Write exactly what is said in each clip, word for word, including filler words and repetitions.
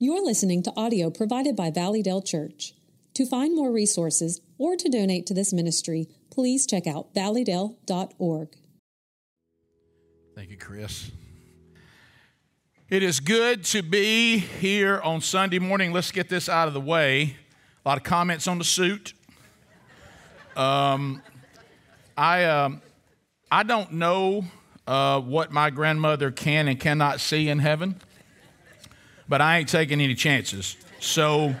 You're listening to audio provided by Valleydale Church. To find more resources or to donate to this ministry, please check out valleydale dot org. Thank you, Chris. It is good to be here on Sunday morning. Let's get this out of the way. A lot of comments on the suit. Um, I um, I don't know uh, what my grandmother can and cannot see in heaven, but I ain't taking any chances. So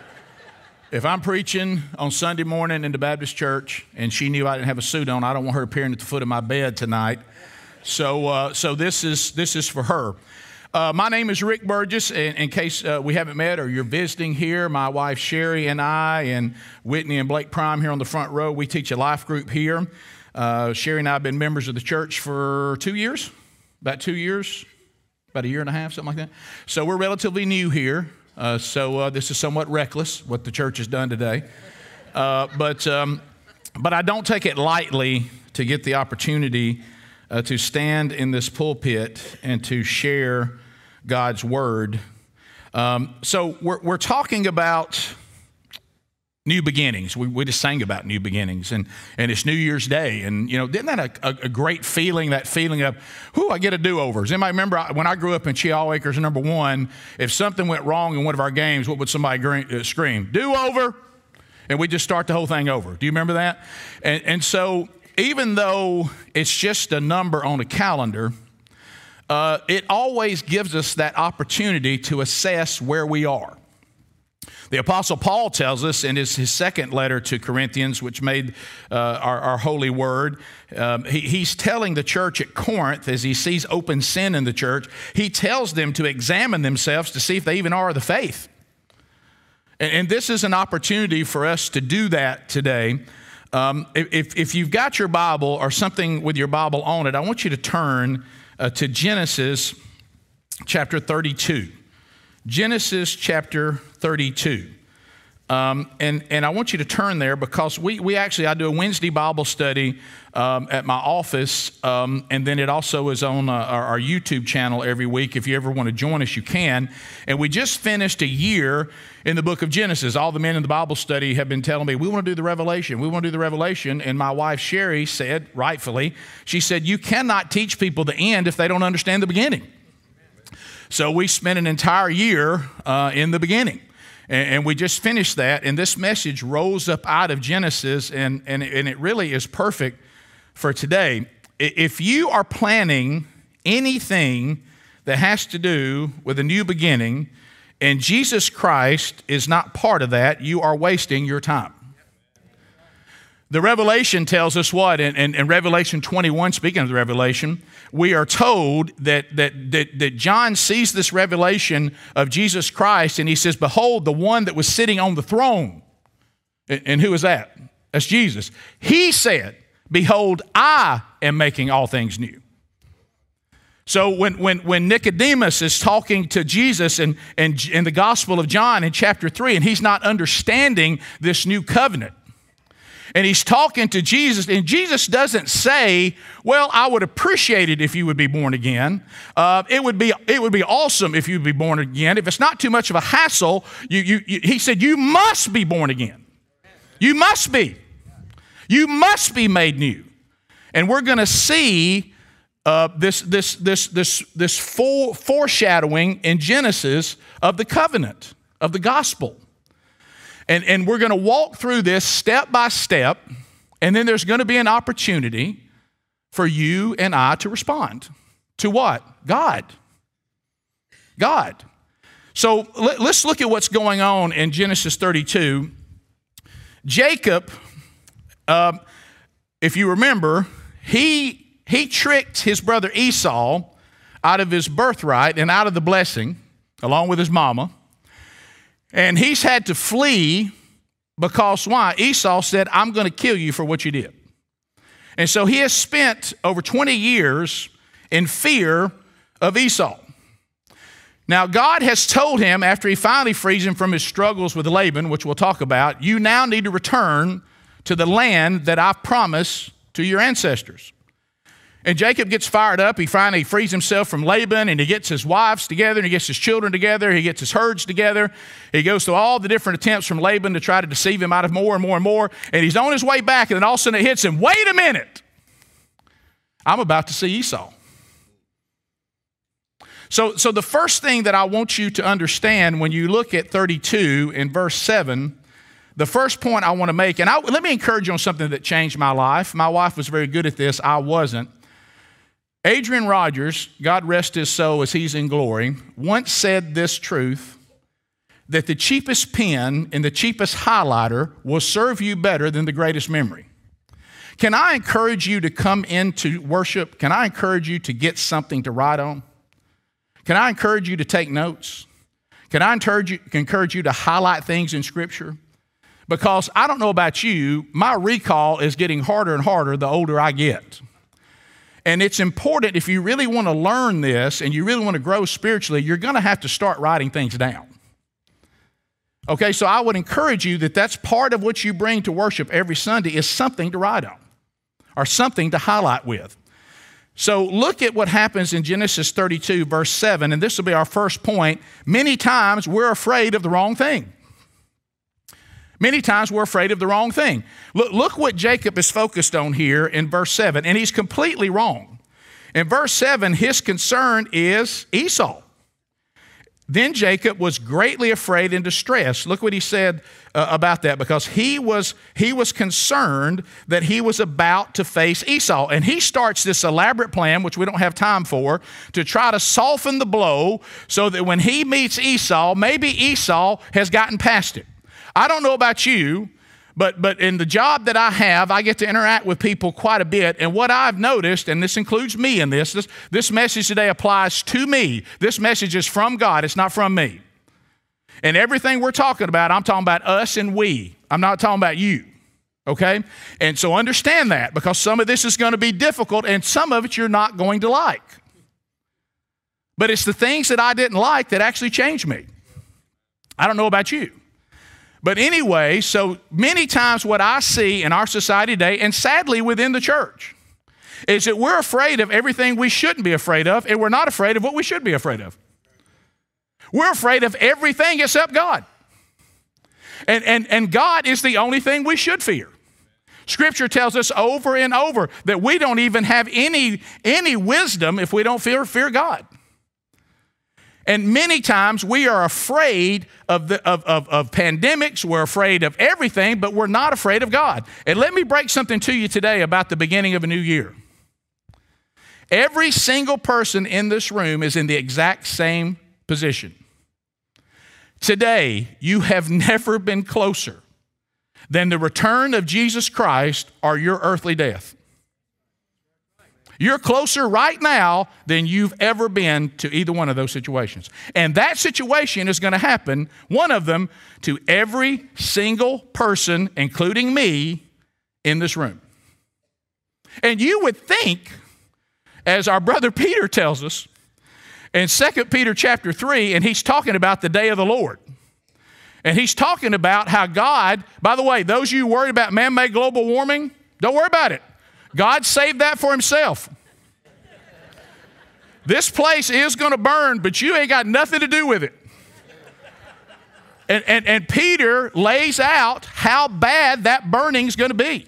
if I'm preaching on Sunday morning in the Baptist church and she knew I didn't have a suit on, I don't want her appearing at the foot of my bed tonight. So uh, so this is, this is for her. Uh, my name is Rick Burgess, in, in case uh, we haven't met or you're visiting here. My wife Sherry and I and Whitney and Blake Prime here on the front row, we teach a life group here. Uh, Sherry and I have been members of the church for two years, about two years, about a year and a half, something like that. So we're relatively new here, uh, so uh, this is somewhat reckless, what the church has done today. Uh, but, um, but I don't take it lightly to get the opportunity Uh, to stand in this pulpit and to share God's word. Um, so we're, we're talking about new beginnings. We, we just sang about new beginnings, and, and it's New Year's Day. And, you know, isn't that a, a, a great feeling, that feeling of, whoo, I get a do-over. Does anybody remember I, when I grew up in Cheahawakers, number one, if something went wrong in one of our games, what would somebody gre- uh, scream? Do-over. And we just start the whole thing over. Do you remember that? And, and so... even though it's just a number on a calendar, uh, it always gives us that opportunity to assess where we are. The Apostle Paul tells us in his, his second letter to Corinthians, which made uh, our, our holy word, um, he, he's telling the church at Corinth, as he sees open sin in the church, he tells them to examine themselves to see if they even are of the faith. And, and this is an opportunity for us to do that today. Um, if, if you've got your Bible or something with your Bible on it, I want you to turn uh, to Genesis chapter thirty-two. Genesis chapter thirty-two. Um, and, and I want you to turn there because we, we actually, I do a Wednesday Bible study um, at my office, um, and then it also is on uh, our, our YouTube channel every week. If you ever want to join us, you can. And we just finished a year in the book of Genesis. All the men in the Bible study have been telling me, we want to do the Revelation. We want to do the Revelation. And my wife, Sherry, said, rightfully, she said, you cannot teach people the end if they don't understand the beginning. So we spent an entire year uh, in the beginning. And we just finished that, and this message rose up out of Genesis, and, and, and it really is perfect for today. If you are planning anything that has to do with a new beginning, and Jesus Christ is not part of that, you are wasting your time. The Revelation tells us what? In, in, in Revelation twenty-one, speaking of the Revelation, we are told that, that, that, that John sees this revelation of Jesus Christ, and he says, behold, the one that was sitting on the throne. And, and who is that? That's Jesus. He said, behold, I am making all things new. So when, when, when Nicodemus is talking to Jesus in, in, in the Gospel of John in chapter three, and he's not understanding this new covenant, and he's talking to Jesus, and Jesus doesn't say, well, I would appreciate it if you would be born again. Uh, it would be it would be awesome if you'd be born again. If it's not too much of a hassle, you, you, you, he said, you must be born again. You must be. You must be made new. And we're going to see uh, this, this, this, this, this full foreshadowing in Genesis of the covenant, of the gospel. And, and we're going to walk through this step by step, and then there's going to be an opportunity for you and I to respond. To what? God. God. So let, let's look at what's going on in Genesis thirty-two. Jacob, um, if you remember, he he tricked his brother Esau out of his birthright and out of the blessing, along with his mama. And he's had to flee because why? Esau said, I'm going to kill you for what you did. And so he has spent over twenty years in fear of Esau. Now, God has told him after he finally frees him from his struggles with Laban, which we'll talk about, you now need to return to the land that I promised to your ancestors. And Jacob gets fired up. He finally frees himself from Laban, and he gets his wives together, and he gets his children together, he gets his herds together. He goes through all the different attempts from Laban to try to deceive him out of more and more and more. And he's on his way back, and then all of a sudden it hits him. Wait a minute. I'm about to see Esau. So, so the first thing that I want you to understand when you look at thirty-two in verse seven, the first point I want to make, and I, let me encourage you on something that changed my life. My wife was very good at this. I wasn't. Adrian Rogers, God rest his soul as he's in glory, once said this truth, that the cheapest pen and the cheapest highlighter will serve you better than the greatest memory. Can I encourage you to come into worship? Can I encourage you to get something to write on? Can I encourage you to take notes? Can I encourage you, encourage you to highlight things in Scripture? Because I don't know about you, my recall is getting harder and harder the older I get. And it's important, if you really want to learn this and you really want to grow spiritually, you're going to have to start writing things down. Okay, so I would encourage you that that's part of what you bring to worship every Sunday is something to write on or something to highlight with. So look at what happens in Genesis thirty-two, verse seven, and this will be our first point. Many times we're afraid of the wrong thing. Many times we're afraid of the wrong thing. Look, look what Jacob is focused on here in verse seven, and he's completely wrong. In verse seven, his concern is Esau. Then Jacob was greatly afraid and distressed. Look what he said uh, about that, because he was, he was concerned that he was about to face Esau. And he starts this elaborate plan, which we don't have time for, to try to soften the blow so that when he meets Esau, maybe Esau has gotten past it. I don't know about you, but, but in the job that I have, I get to interact with people quite a bit. And what I've noticed, and this includes me in this, this, this message today applies to me. This message is from God. It's not from me. And everything we're talking about, I'm talking about us and we. I'm not talking about you, okay? And so understand that, because some of this is going to be difficult, and some of it you're not going to like. But it's the things that I didn't like that actually changed me. I don't know about you. But anyway, so many times what I see in our society today, and sadly within the church, is that we're afraid of everything we shouldn't be afraid of, and we're not afraid of what we should be afraid of. We're afraid of everything except God. And, and, and God is the only thing we should fear. Scripture tells us over and over that we don't even have any, any wisdom if we don't fear, fear God. And many times we are afraid of, the, of, of, of pandemics, we're afraid of everything, but we're not afraid of God. And let me break something to you today about the beginning of a new year. Every single person in this room is in the exact same position. Today, you have never been closer than the return of Jesus Christ or your earthly death. You're closer right now than you've ever been to either one of those situations. And that situation is going to happen, one of them, to every single person, including me, in this room. And you would think, as our brother Peter tells us, in Second Peter chapter three, and he's talking about the day of the Lord. And he's talking about how God, by the way, those of you worried about man-made global warming, don't worry about it. God saved that for himself. This place is going to burn, but you ain't got nothing to do with it. And, and, and Peter lays out how bad that burning's going to be.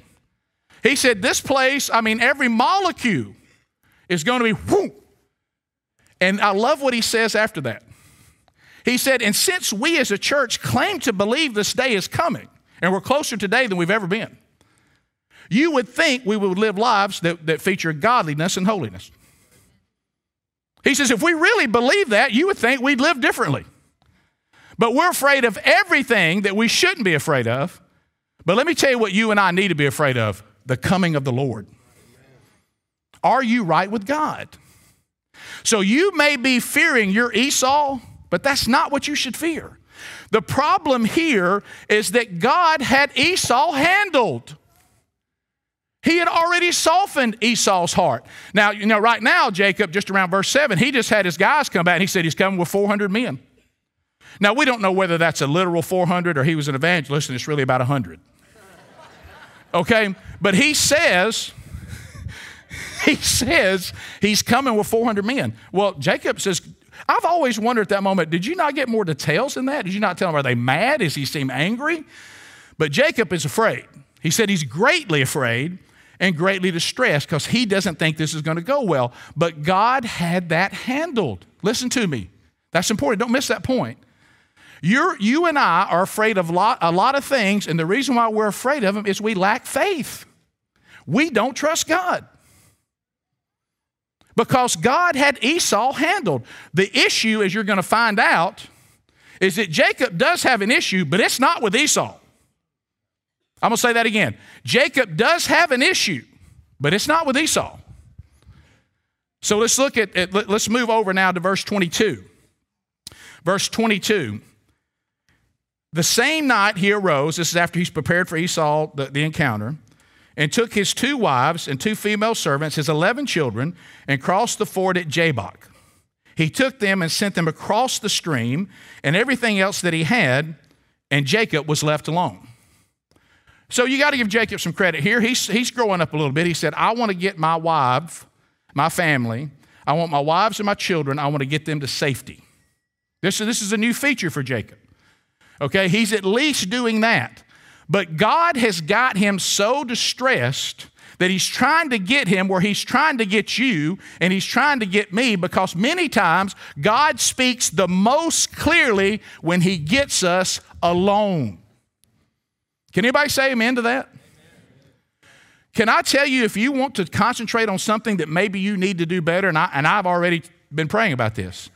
He said this place, I mean, every molecule is going to be whoo. And I love what he says after that. He said, and since we as a church claim to believe this day is coming, and we're closer today than we've ever been, you would think we would live lives that, that feature godliness and holiness. He says, if we really believe that, you would think we'd live differently. But we're afraid of everything that we shouldn't be afraid of. But let me tell you what you and I need to be afraid of, the coming of the Lord. Are you right with God? So you may be fearing your Esau, but that's not what you should fear. The problem here is that God had Esau handled. He had already softened Esau's heart. Now, you know, right now, Jacob, just around verse seven, he just had his guys come back, and he said he's coming with four hundred men. Now, we don't know whether that's a literal four hundred or he was an evangelist, and it's really about one hundred. Okay? But he says, He says he's coming with four hundred men. Well, Jacob says, I've always wondered at that moment, did you not get more details than that? Did you not tell him, are they mad? Does he seem angry? But Jacob is afraid. He said he's greatly afraid and greatly distressed because he doesn't think this is going to go well. But God had that handled. Listen to me. That's important. Don't miss that point. You're, you and I are afraid of lot, a lot of things, and the reason why we're afraid of them is we lack faith. We don't trust God. Because God had Esau handled. The issue, as you're going to find out, is that Jacob does have an issue, but it's not with Esau. I'm going to say that again. Jacob does have an issue, but it's not with Esau. So let's look at, at let's move over now to verse twenty-two. Verse twenty-two. The same night he arose, this is after he's prepared for Esau, the, the encounter, and took his two wives and two female servants, his eleven children, and crossed the ford at Jabok. He took them and sent them across the stream and everything else that he had, and Jacob was left alone. So you got to give Jacob some credit here. He's, he's growing up a little bit. He said, I want to get my wife, my family, I want my wives and my children, I want to get them to safety. This, this is a new feature for Jacob. Okay, he's at least doing that. But God has got him so distressed that he's trying to get him where he's trying to get you and he's trying to get me, because many times God speaks the most clearly when he gets us alone. Can anybody say amen to that? Can I tell you, if you want to concentrate on something that maybe you need to do better, and, I, and I've already been praying about this,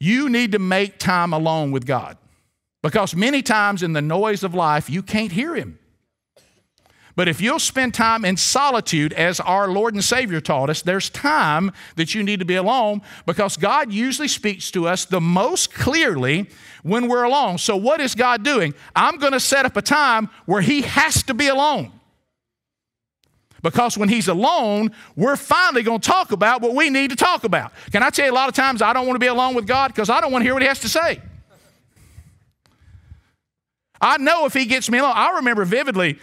you need to make time alone with God, because many times in the noise of life, you can't hear him. But if you'll spend time in solitude, as our Lord and Savior taught us, there's time that you need to be alone, because God usually speaks to us the most clearly when we're alone. So what is God doing? I'm going to set up a time where he has to be alone. Because when he's alone, we're finally going to talk about what we need to talk about. Can I tell you, a lot of times I don't want to be alone with God because I don't want to hear what he has to say. I know if he gets me alone. I remember vividly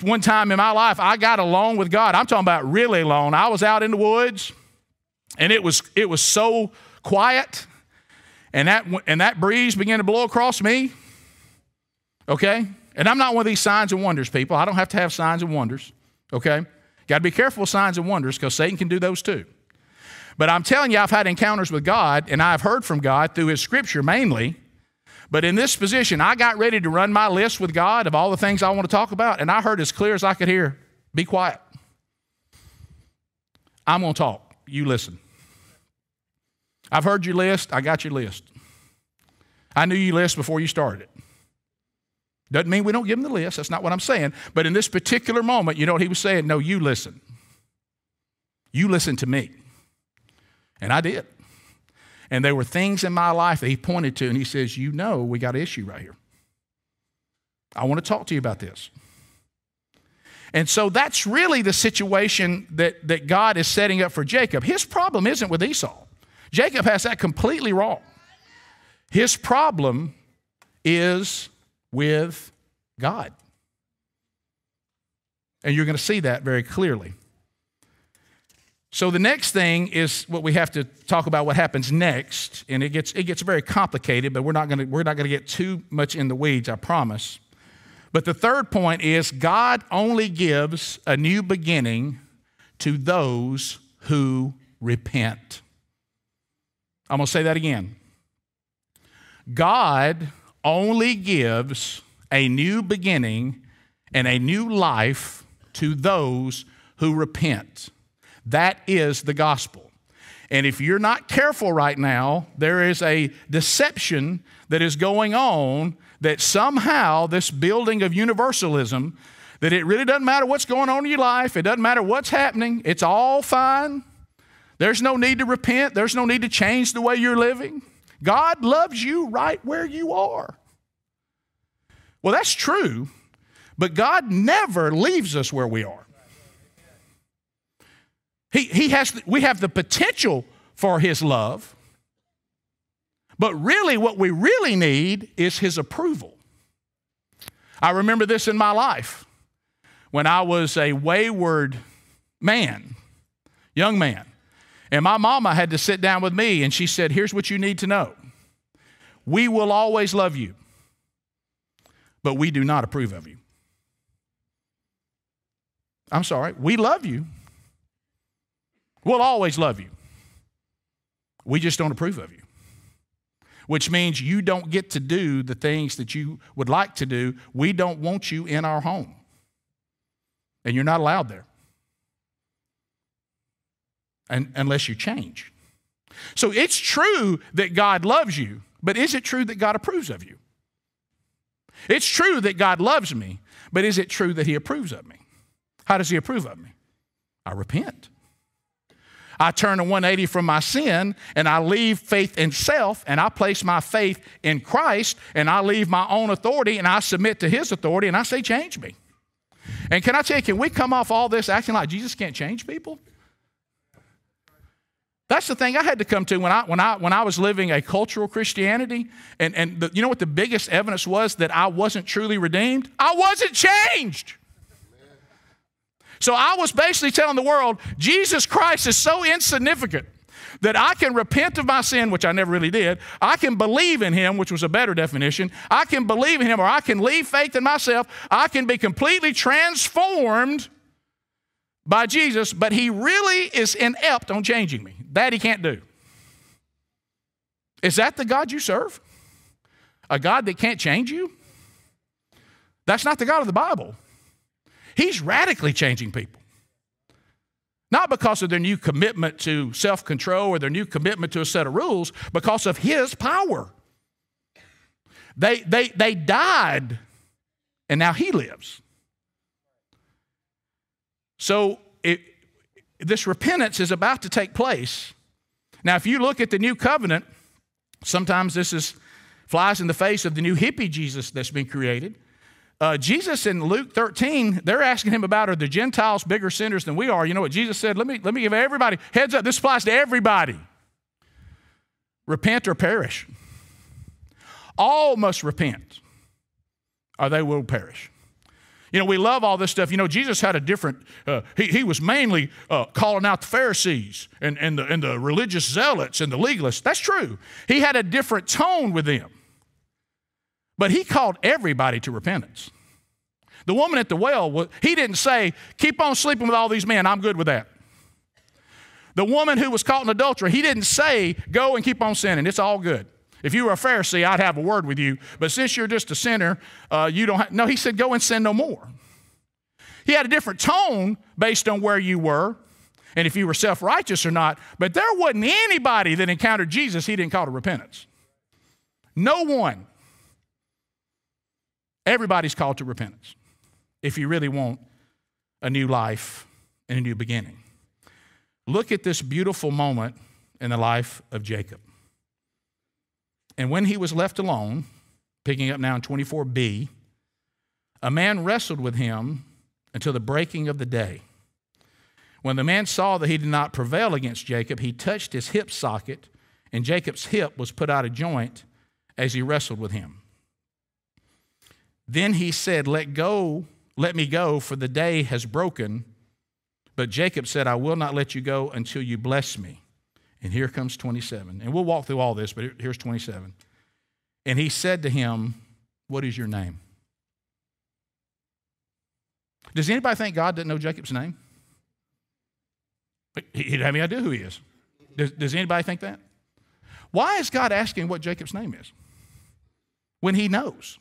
one time in my life I got alone with God. I'm talking about really alone. I was out in the woods, and it was it was so quiet, and that and that breeze began to blow across me. Okay, and I'm not one of these signs and wonders people. I don't have to have signs and wonders. Okay. Got to be careful with signs and wonders, because Satan can do those too. But I'm telling you, I've had encounters with God, and I've heard from God through his scripture mainly. But in this position, I got ready to run my list with God of all the things I want to talk about, and I heard as clear as I could hear, be quiet. I'm going to talk. You listen. I've heard your list. I got your list. I knew your list before you started it. Doesn't mean we don't give him the list. That's not what I'm saying. But in this particular moment, you know what he was saying? No, you listen. You listen to me. And I did. And there were things in my life that he pointed to, and he says, you know, we got an issue right here. I want to talk to you about this. And so that's really the situation that, that God is setting up for Jacob. His problem isn't with Esau. Jacob has that completely wrong. His problem is with God. And you're going to see that very clearly. So the next thing is what we have to talk about, what happens next, and it gets it gets very complicated, but we're not going to we're not going to get too much in the weeds, I promise. But the third point is, God only gives a new beginning to those who repent. I'm going to say that again. God only gives a new beginning and a new life to those who repent. That is the gospel. And if you're not careful right now, there is a deception that is going on, that somehow this building of universalism, that it really doesn't matter what's going on in your life, it doesn't matter what's happening, it's all fine. There's no need to repent. There's no need to change the way you're living. God loves you right where you are. Well, that's true, but God never leaves us where we are. He, he has, we have the potential for his love, but really what we really need is his approval. I remember this in my life when I was a wayward man. young man. And my mama had to sit down with me, and she said, here's what you need to know. We will always love you, but we do not approve of you. I'm sorry, we love you. We'll always love you. We just don't approve of you, which means you don't get to do the things that you would like to do. We don't want you in our home, and you're not allowed there. And unless you change. So it's true that God loves you, but is it true that God approves of you? It's true that God loves me, but is it true that he approves of me? How does he approve of me? I repent. I turn a one eighty from my sin, and I leave faith in self, and I place my faith in Christ, and I leave my own authority, and I submit to his authority, and I say, change me. And can I tell you, can we come off all this acting like Jesus can't change people? That's the thing I had to come to when I, when I, when I was living a cultural Christianity. And, and the, you know what the biggest evidence was that I wasn't truly redeemed? I wasn't changed. So I was basically telling the world, Jesus Christ is so insignificant that I can repent of my sin, which I never really did. I can believe in him, which was a better definition. I can believe in him, or I can leave faith in myself. I can be completely transformed by Jesus, but he really is inept on changing me. That he can't do. Is that the God you serve? A God that can't change you? That's not the God of the Bible. He's radically changing people. Not because of their new commitment to self-control or their new commitment to a set of rules, because of his power. They, they, they died, and now he lives. So it, this repentance is about to take place. Now, if you look at the new covenant, sometimes this is, flies in the face of the new hippie Jesus that's been created. Uh, Jesus in Luke thirteen, they're asking him about, are the Gentiles bigger sinners than we are? You know what Jesus said? Let me, let me give everybody, heads up, this applies to everybody. Repent or perish. All must repent, or they will perish. You know, we love all this stuff. You know, Jesus had a different, uh, he, he was mainly uh, calling out the Pharisees and, and, the, and the religious zealots and the legalists. That's true. He had a different tone with them. But he called everybody to repentance. The woman at the well, he didn't say, keep on sleeping with all these men, I'm good with that. The woman who was caught in adultery, he didn't say, go and keep on sinning, it's all good. If you were a Pharisee, I'd have a word with you. But since you're just a sinner, uh, you don't have... No, he said, go and sin no more. He had a different tone based on where you were and if you were self-righteous or not. But there wasn't anybody that encountered Jesus he didn't call to repentance. No one. Everybody's called to repentance if you really want a new life and a new beginning. Look at this beautiful moment in the life of Jacob. And when he was left alone, picking up now in twenty-four B, a man wrestled with him until the breaking of the day. When the man saw that he did not prevail against Jacob, he touched his hip socket, and Jacob's hip was put out of joint as he wrestled with him. Then he said, let go, let me go, for the day has broken. But Jacob said, I will not let you go until you bless me. And here comes twenty-seven. And we'll walk through all this, but here's twenty-seven. And he said to him, what is your name? Does anybody think God doesn't know Jacob's name? He didn't have any idea who he is. Does, does anybody think that? Why is God asking what Jacob's name is when he knows?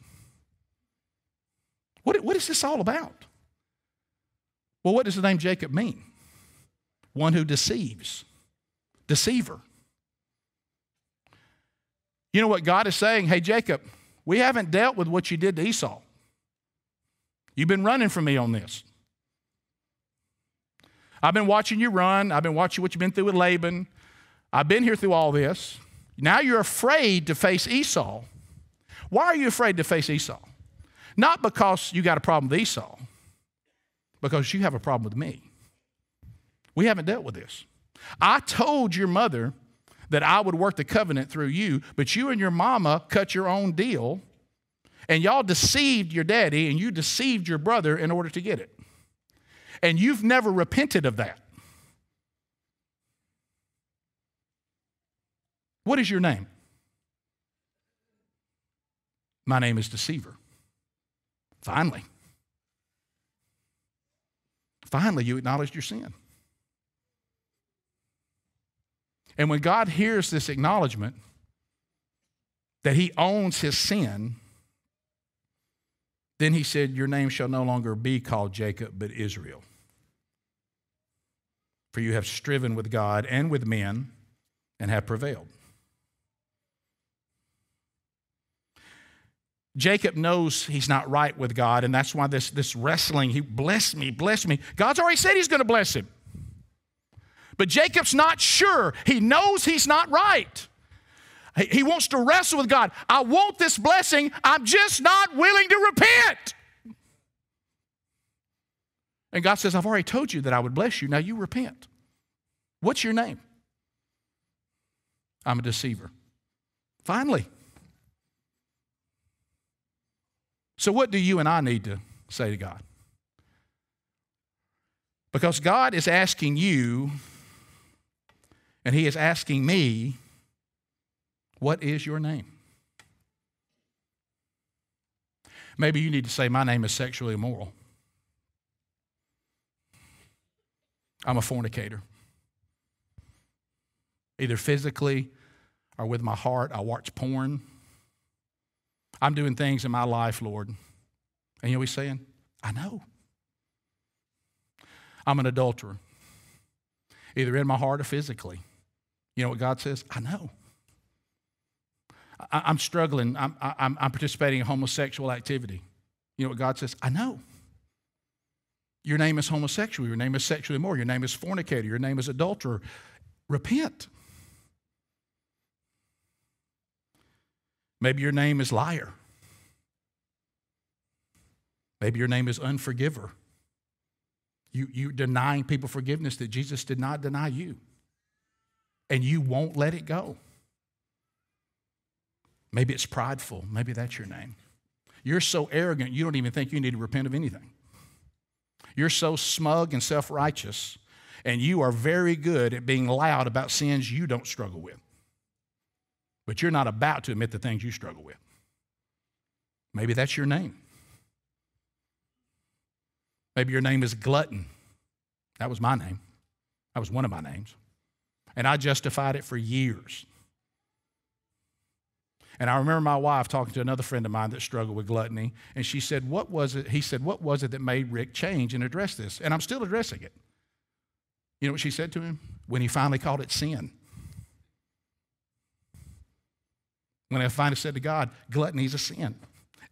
What, what is this all about? Well, what does the name Jacob mean? One who deceives. Deceiver. You know what God is saying? Hey, Jacob, we haven't dealt with what you did to Esau. You've been running from me on this. I've been watching you run. I've been watching what you've been through with Laban. I've been here through all this. Now you're afraid to face Esau. Why are you afraid to face Esau? Not because you got a problem with Esau, because you have a problem with me. We haven't dealt with this. I told your mother that I would work the covenant through you, but you and your mama cut your own deal, and y'all deceived your daddy, and you deceived your brother in order to get it. And you've never repented of that. What is your name? My name is Deceiver. Finally. Finally, you acknowledged your sin. And when God hears this acknowledgement that he owns his sin, then he said, your name shall no longer be called Jacob, but Israel. For you have striven with God and with men and have prevailed. Jacob knows he's not right with God, and that's why this, this wrestling, he bless me, bless me. God's already said he's going to bless him. But Jacob's not sure. He knows he's not right. He, he wants to wrestle with God. I want this blessing. I'm just not willing to repent. And God says, I've already told you that I would bless you. Now you repent. What's your name? I'm a deceiver. Finally. So what do you and I need to say to God? Because God is asking you, and he is asking me, what is your name? Maybe you need to say, my name is sexually immoral. I'm a fornicator. Either physically or with my heart, I watch porn. I'm doing things in my life, Lord. And you know what he's saying? I know. I'm an adulterer. Either in my heart or physically. You know what God says? I know. I'm struggling. I'm, I'm, I'm participating in homosexual activity. You know what God says? I know. Your name is homosexual. Your name is sexually immoral. Your name is fornicator. Your name is adulterer. Repent. Maybe your name is liar. Maybe your name is unforgiver. You, you're denying people forgiveness that Jesus did not deny you. And you won't let it go. Maybe it's prideful. Maybe that's your name. You're so arrogant, you don't even think you need to repent of anything. You're so smug and self-righteous, and you are very good at being loud about sins you don't struggle with. But you're not about to admit the things you struggle with. Maybe that's your name. Maybe your name is glutton. That was my name. That was one of my names. And I justified it for years. And I remember my wife talking to another friend of mine that struggled with gluttony, and she said, what was it? He said, what was it that made Rick change and address this? And I'm still addressing it. You know what she said to him? When he finally called it sin. When I finally said to God, gluttony is a sin,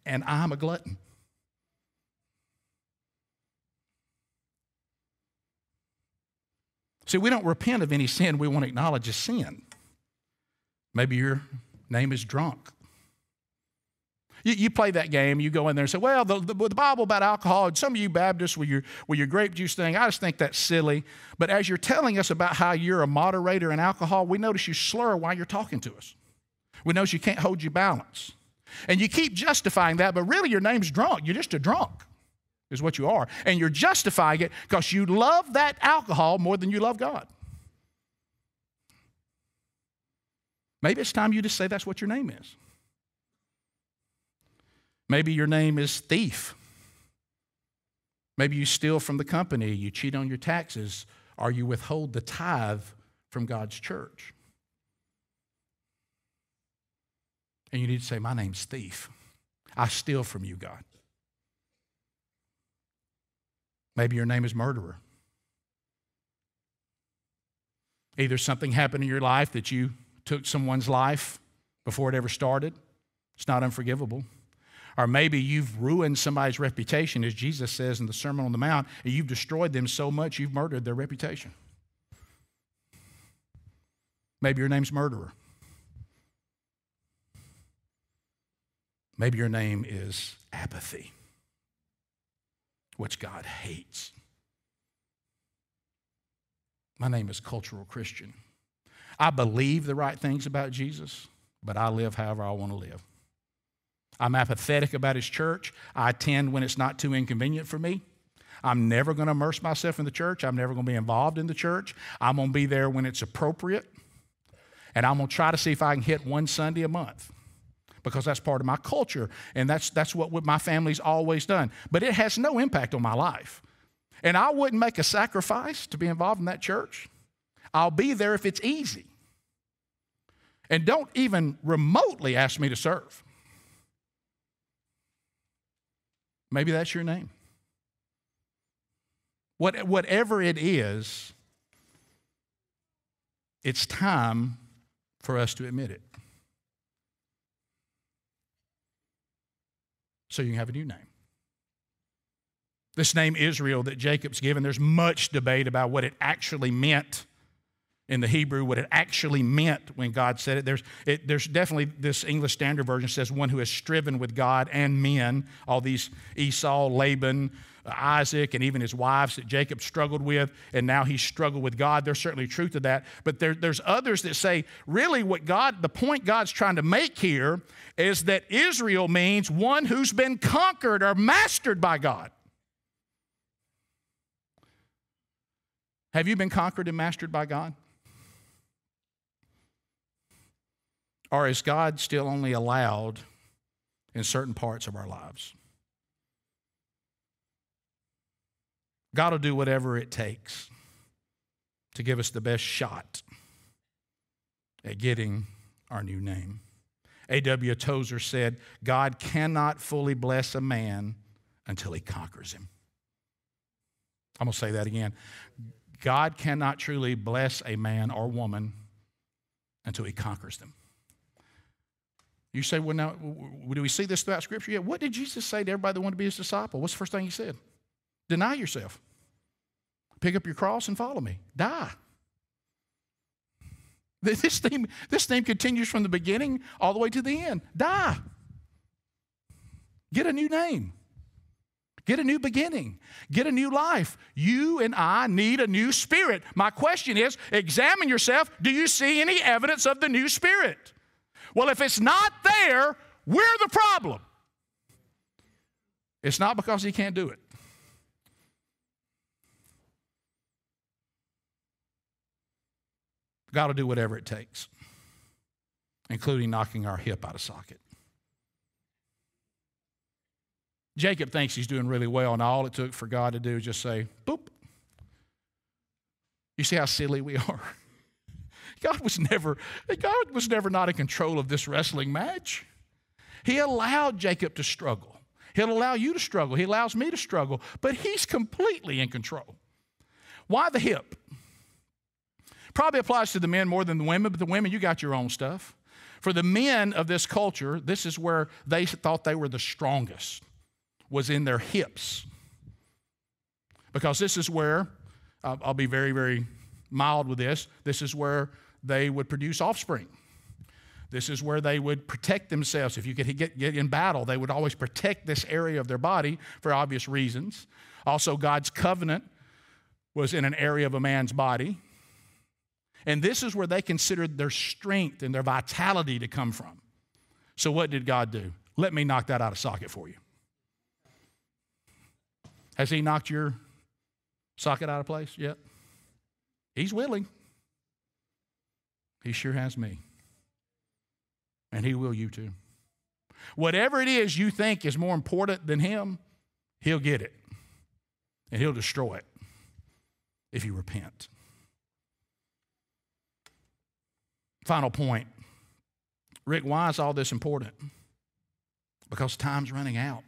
and I'm a glutton. See, we don't repent of any sin we want to acknowledge as sin. Maybe you're... name is drunk. You, you play that game. You go in there and say, well, the, the, the Bible about alcohol, and some of you Baptists with your, with your grape juice thing, I just think that's silly. But as you're telling us about how you're a moderator in alcohol, we notice you slur while you're talking to us. We notice you can't hold your balance. And you keep justifying that, but really your name's drunk. You're just a drunk is what you are. And you're justifying it because you love that alcohol more than you love God. Maybe it's time you just say that's what your name is. Maybe your name is thief. Maybe you steal from the company, you cheat on your taxes, or you withhold the tithe from God's church. And you need to say, my name's thief. I steal from you, God. Maybe your name is murderer. Either something happened in your life that you took someone's life before it ever started. It's not unforgivable. Or maybe you've ruined somebody's reputation, as Jesus says in the Sermon on the Mount, and you've destroyed them so much you've murdered their reputation. Maybe your name's murderer. Maybe your name is apathy, which God hates. My name is cultural Christian. I believe the right things about Jesus, but I live however I want to live. I'm apathetic about his church. I attend when it's not too inconvenient for me. I'm never going to immerse myself in the church. I'm never going to be involved in the church. I'm going to be there when it's appropriate. And I'm going to try to see if I can hit one Sunday a month, because that's part of my culture, and that's, that's what my family's always done. But it has no impact on my life. And I wouldn't make a sacrifice to be involved in that church. I'll be there if it's easy. And don't even remotely ask me to serve. Maybe that's your name. What, whatever it is, it's time for us to admit it, so you can have a new name. This name Israel that Jacob's given, there's much debate about what it actually meant in the Hebrew, what it actually meant when God said it. There's, it, there's definitely, this English Standard Version says, one who has striven with God and men, all these Esau, Laban, Isaac, and even his wives that Jacob struggled with, and now he struggled with God. There's certainly truth to that. But there, there's others that say, really what God, the point God's trying to make here is that Israel means one who's been conquered or mastered by God. Have you been conquered and mastered by God? Or is God still only allowed in certain parts of our lives? God will do whatever it takes to give us the best shot at getting our new name. A W Tozer said, God cannot fully bless a man until he conquers him. I'm going to say that again. God cannot truly bless a man or woman until he conquers them. You say, well, now, do we see this throughout Scripture? Yeah, what did Jesus say to everybody that wanted to be his disciple? What's the first thing he said? Deny yourself. Pick up your cross and follow me. Die. This theme, this theme continues from the beginning all the way to the end. Die. Get a new name. Get a new beginning. Get a new life. You and I need a new spirit. My question is, examine yourself. Do you see any evidence of the new spirit? Well, if it's not there, we're the problem. It's not because he can't do it. God will do whatever it takes, including knocking our hip out of socket. Jacob thinks he's doing really well, and all it took for God to do is just say, boop. You see how silly we are? God was never, God was never not in control of this wrestling match. He allowed Jacob to struggle. He'll allow you to struggle. He allows me to struggle, but he's completely in control. Why the hip? Probably applies to the men more than the women, but the women, you got your own stuff. For the men of this culture, this is where they thought they were the strongest, was in their hips. Because this is where, I'll be very, very mild with this, this is where they would produce offspring. This is where they would protect themselves. If you could get, get in battle, they would always protect this area of their body for obvious reasons. Also, God's covenant was in an area of a man's body. And this is where they considered their strength and their vitality to come from. So what did God do? Let me knock that out of socket for you. Has he knocked your socket out of place yet? He's willing. He sure has me. And he will you too. Whatever it is you think is more important than him, he'll get it. And he'll destroy it if you repent. Final point. Rick, why is all this important? Because time's running out.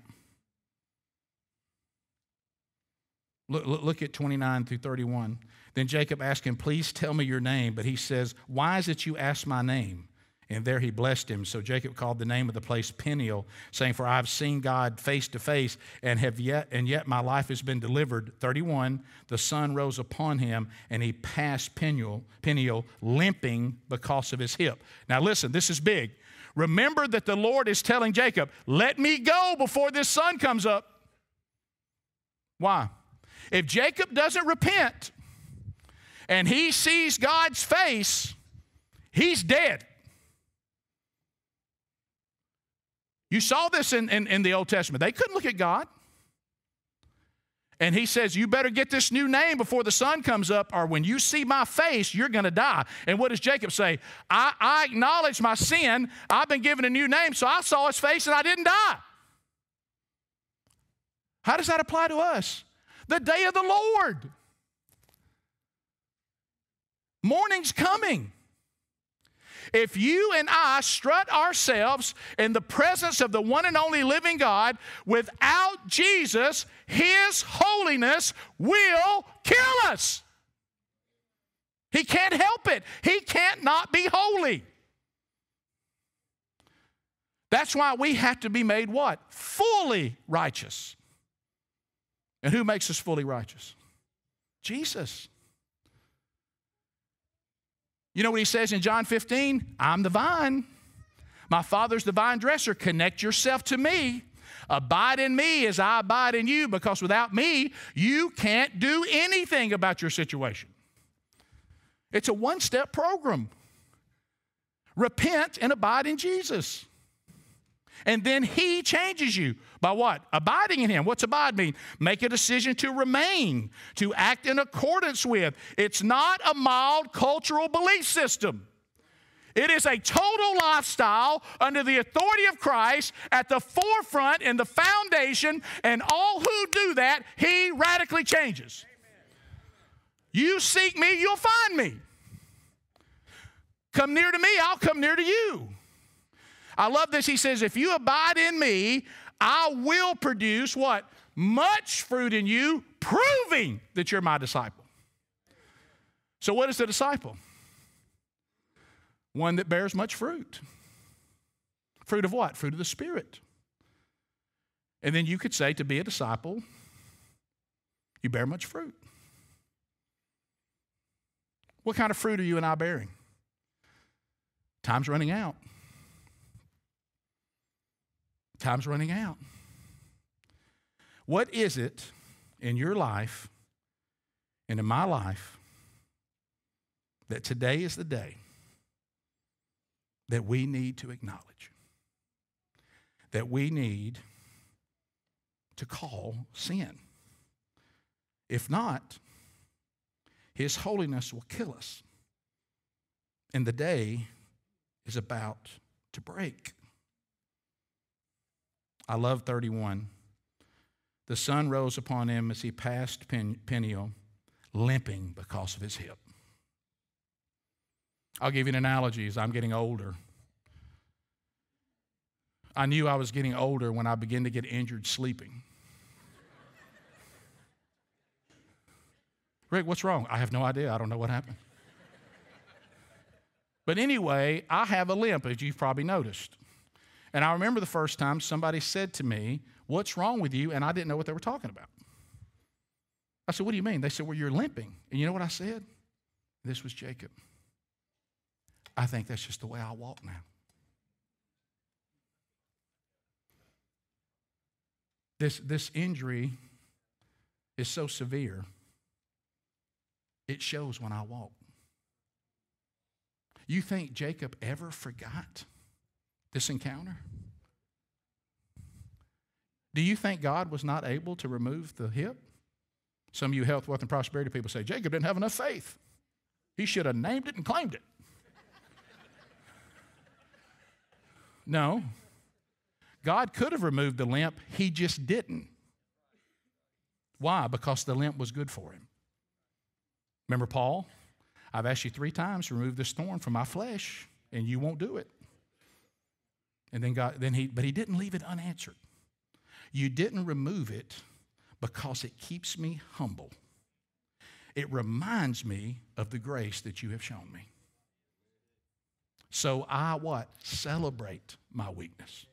Look, look at twenty-nine through thirty-one. Then Jacob asked him, please tell me your name. But he says, why is it you ask my name? And there he blessed him. So Jacob called the name of the place Peniel, saying, for I have seen God face to face, and have yet, and yet my life has been delivered. thirty-one, the sun rose upon him, and he passed Peniel, Peniel, limping because of his hip. Now listen, this is big. Remember that the Lord is telling Jacob, let me go before this sun comes up. Why? If Jacob doesn't repent, and he sees God's face, he's dead. You saw this in, in, in the Old Testament. They couldn't look at God. And he says, you better get this new name before the sun comes up, or when you see my face, you're going to die. And what does Jacob say? I, I acknowledge my sin. I've been given a new name, so I saw his face and I didn't die. How does that apply to us? The day of the Lord. Morning's coming. If you and I strut ourselves in the presence of the one and only living God without Jesus, his holiness will kill us. He can't help it. He can't not be holy. That's why we have to be made what? Fully righteous. And who makes us fully righteous? Jesus. You know what he says in John fifteen? I'm the vine. My Father's the vine dresser. Connect yourself to me. Abide in me as I abide in you, because without me, you can't do anything about your situation. It's a one-step program. Repent and abide in Jesus. And then he changes you by what? Abiding in him. What's abide mean? Make a decision to remain, to act in accordance with. It's not a mild cultural belief system. It is a total lifestyle under the authority of Christ at the forefront and the foundation, and all who do that, he radically changes. You seek me, you'll find me. Come near to me, I'll come near to you. I love this. He says, if you abide in me, I will produce what? Much fruit in you, proving that you're my disciple. So what is the disciple? One that bears much fruit. Fruit of what? Fruit of the Spirit. And then you could say, to be a disciple, you bear much fruit. What kind of fruit are you and I bearing? Time's running out. Time's running out. What is it in your life and in my life that today is the day that we need to acknowledge, that we need to call sin? If not, his holiness will kill us, and the day is about to break. I love thirty-one. The sun rose upon him as he passed Pen Peniel, limping because of his hip. I'll give you an analogy as I'm getting older. I knew I was getting older when I began to get injured sleeping. Rick, what's wrong? I have no idea. I don't know what happened. But anyway, I have a limp, as you've probably noticed. And I remember the first time somebody said to me, what's wrong with you? And I didn't know what they were talking about. I said, what do you mean? They said, well, you're limping. And you know what I said? This was Jacob. I think that's just the way I walk now. This, this injury is so severe, it shows when I walk. You think Jacob ever forgot this encounter? Do you think God was not able to remove the hip? Some of you health, wealth, and prosperity people say, Jacob didn't have enough faith. He should have named it and claimed it. No. God could have removed the limp. He just didn't. Why? Because the limp was good for him. Remember Paul? I've asked you three times to remove this thorn from my flesh, and you won't do it. And then God, then he, but he didn't leave it unanswered. You didn't remove it because it keeps me humble. It reminds me of the grace that you have shown me. So I what? Celebrate my weakness.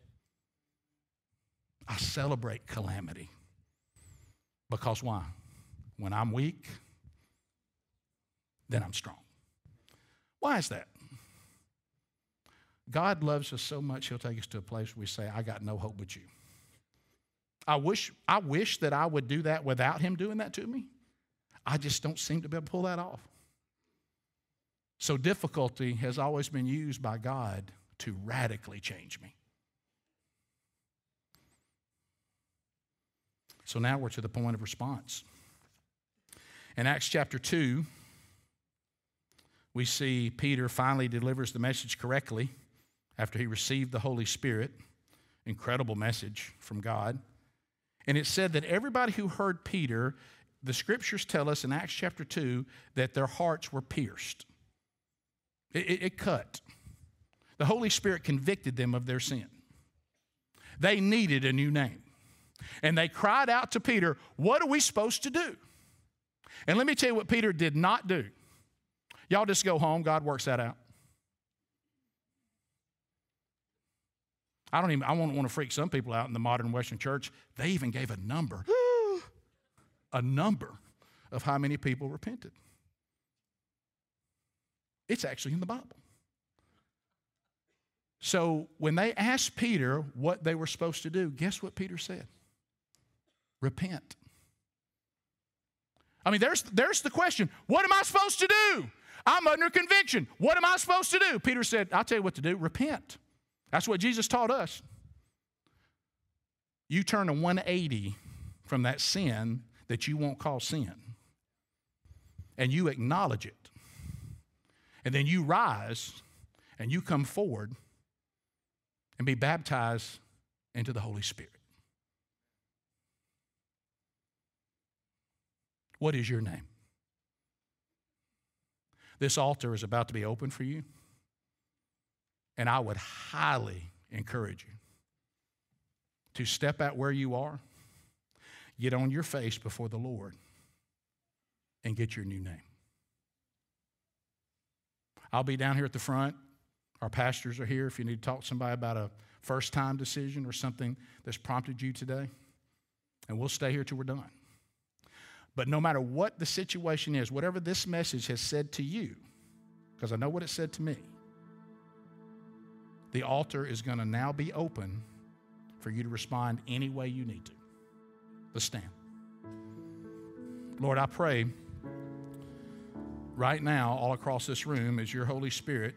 I celebrate calamity. Because why? When I'm weak, then I'm strong. Why is that? God loves us so much, he'll take us to a place where we say, I got no hope but you. I wish, I wish that I would do that without him doing that to me. I just don't seem to be able to pull that off. So difficulty has always been used by God to radically change me. So now we're to the point of response. In Acts chapter two, we see Peter finally delivers the message correctly after he received the Holy Spirit. Incredible message from God. And it said that everybody who heard Peter, the scriptures tell us in Acts chapter two that their hearts were pierced. It, it, it cut. The Holy Spirit convicted them of their sin. They needed a new name. And they cried out to Peter, what are we supposed to do? And let me tell you what Peter did not do. Y'all just go home. God works that out. I don't even, I won't want to freak some people out in the modern Western church. They even gave a number, a number of how many people repented. It's actually in the Bible. So when they asked Peter what they were supposed to do, guess what Peter said? Repent. I mean, there's, there's the question. What am I supposed to do? I'm under conviction. What am I supposed to do? Peter said, I'll tell you what to do. Repent. That's what Jesus taught us. You turn a one eighty from that sin that you won't call sin, and you acknowledge it, and then you rise, and you come forward and be baptized into the Holy Spirit. What is your name? This altar is about to be open for you, and I would highly encourage you to step out where you are, get on your face before the Lord, and get your new name. I'll be down here at the front. Our pastors are here if you need to talk to somebody about a first-time decision or something that's prompted you today, and we'll stay here till we're done. But no matter what the situation is, whatever this message has said to you, because I know what it said to me, the altar is going to now be open for you to respond any way you need to. Let's stand. Lord, I pray right now all across this room as your Holy Spirit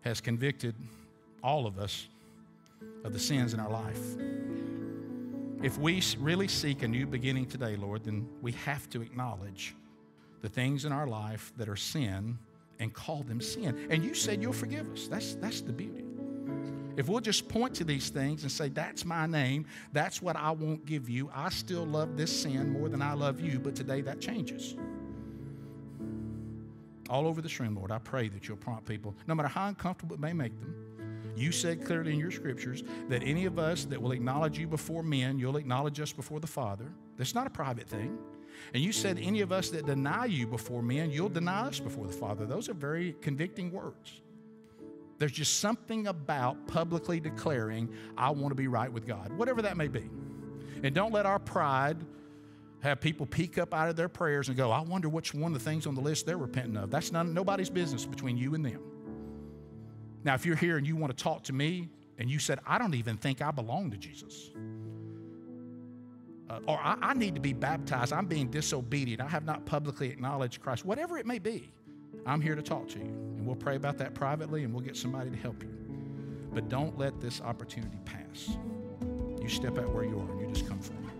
has convicted all of us of the sins in our life. If we really seek a new beginning today, Lord, then we have to acknowledge the things in our life that are sin and call them sin. And you said you'll forgive us. That's, that's the beauty. If we'll just point to these things and say, that's my name, that's what I won't give you. I still love this sin more than I love you, but today that changes. All over this room, Lord, I pray that you'll prompt people, no matter how uncomfortable it may make them. You said clearly in your scriptures that any of us that will acknowledge you before men, you'll acknowledge us before the Father. That's not a private thing. And you said any of us that deny you before men, you'll deny us before the Father. Those are very convicting words. There's just something about publicly declaring, I want to be right with God, whatever that may be. And don't let our pride have people peek up out of their prayers and go, I wonder which one of the things on the list they're repenting of. That's none, nobody's business between you and them. Now, if you're here and you want to talk to me and you said, I don't even think I belong to Jesus, uh, or I, I need to be baptized, I'm being disobedient, I have not publicly acknowledged Christ, whatever it may be, I'm here to talk to you. And we'll pray about that privately and we'll get somebody to help you. But don't let this opportunity pass. You step out where you are and you just come forward.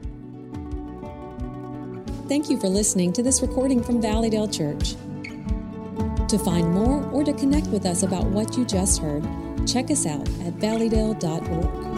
Thank you for listening to this recording from Valleydale Church. To find more or to connect with us about what you just heard, check us out at valleydale dot org.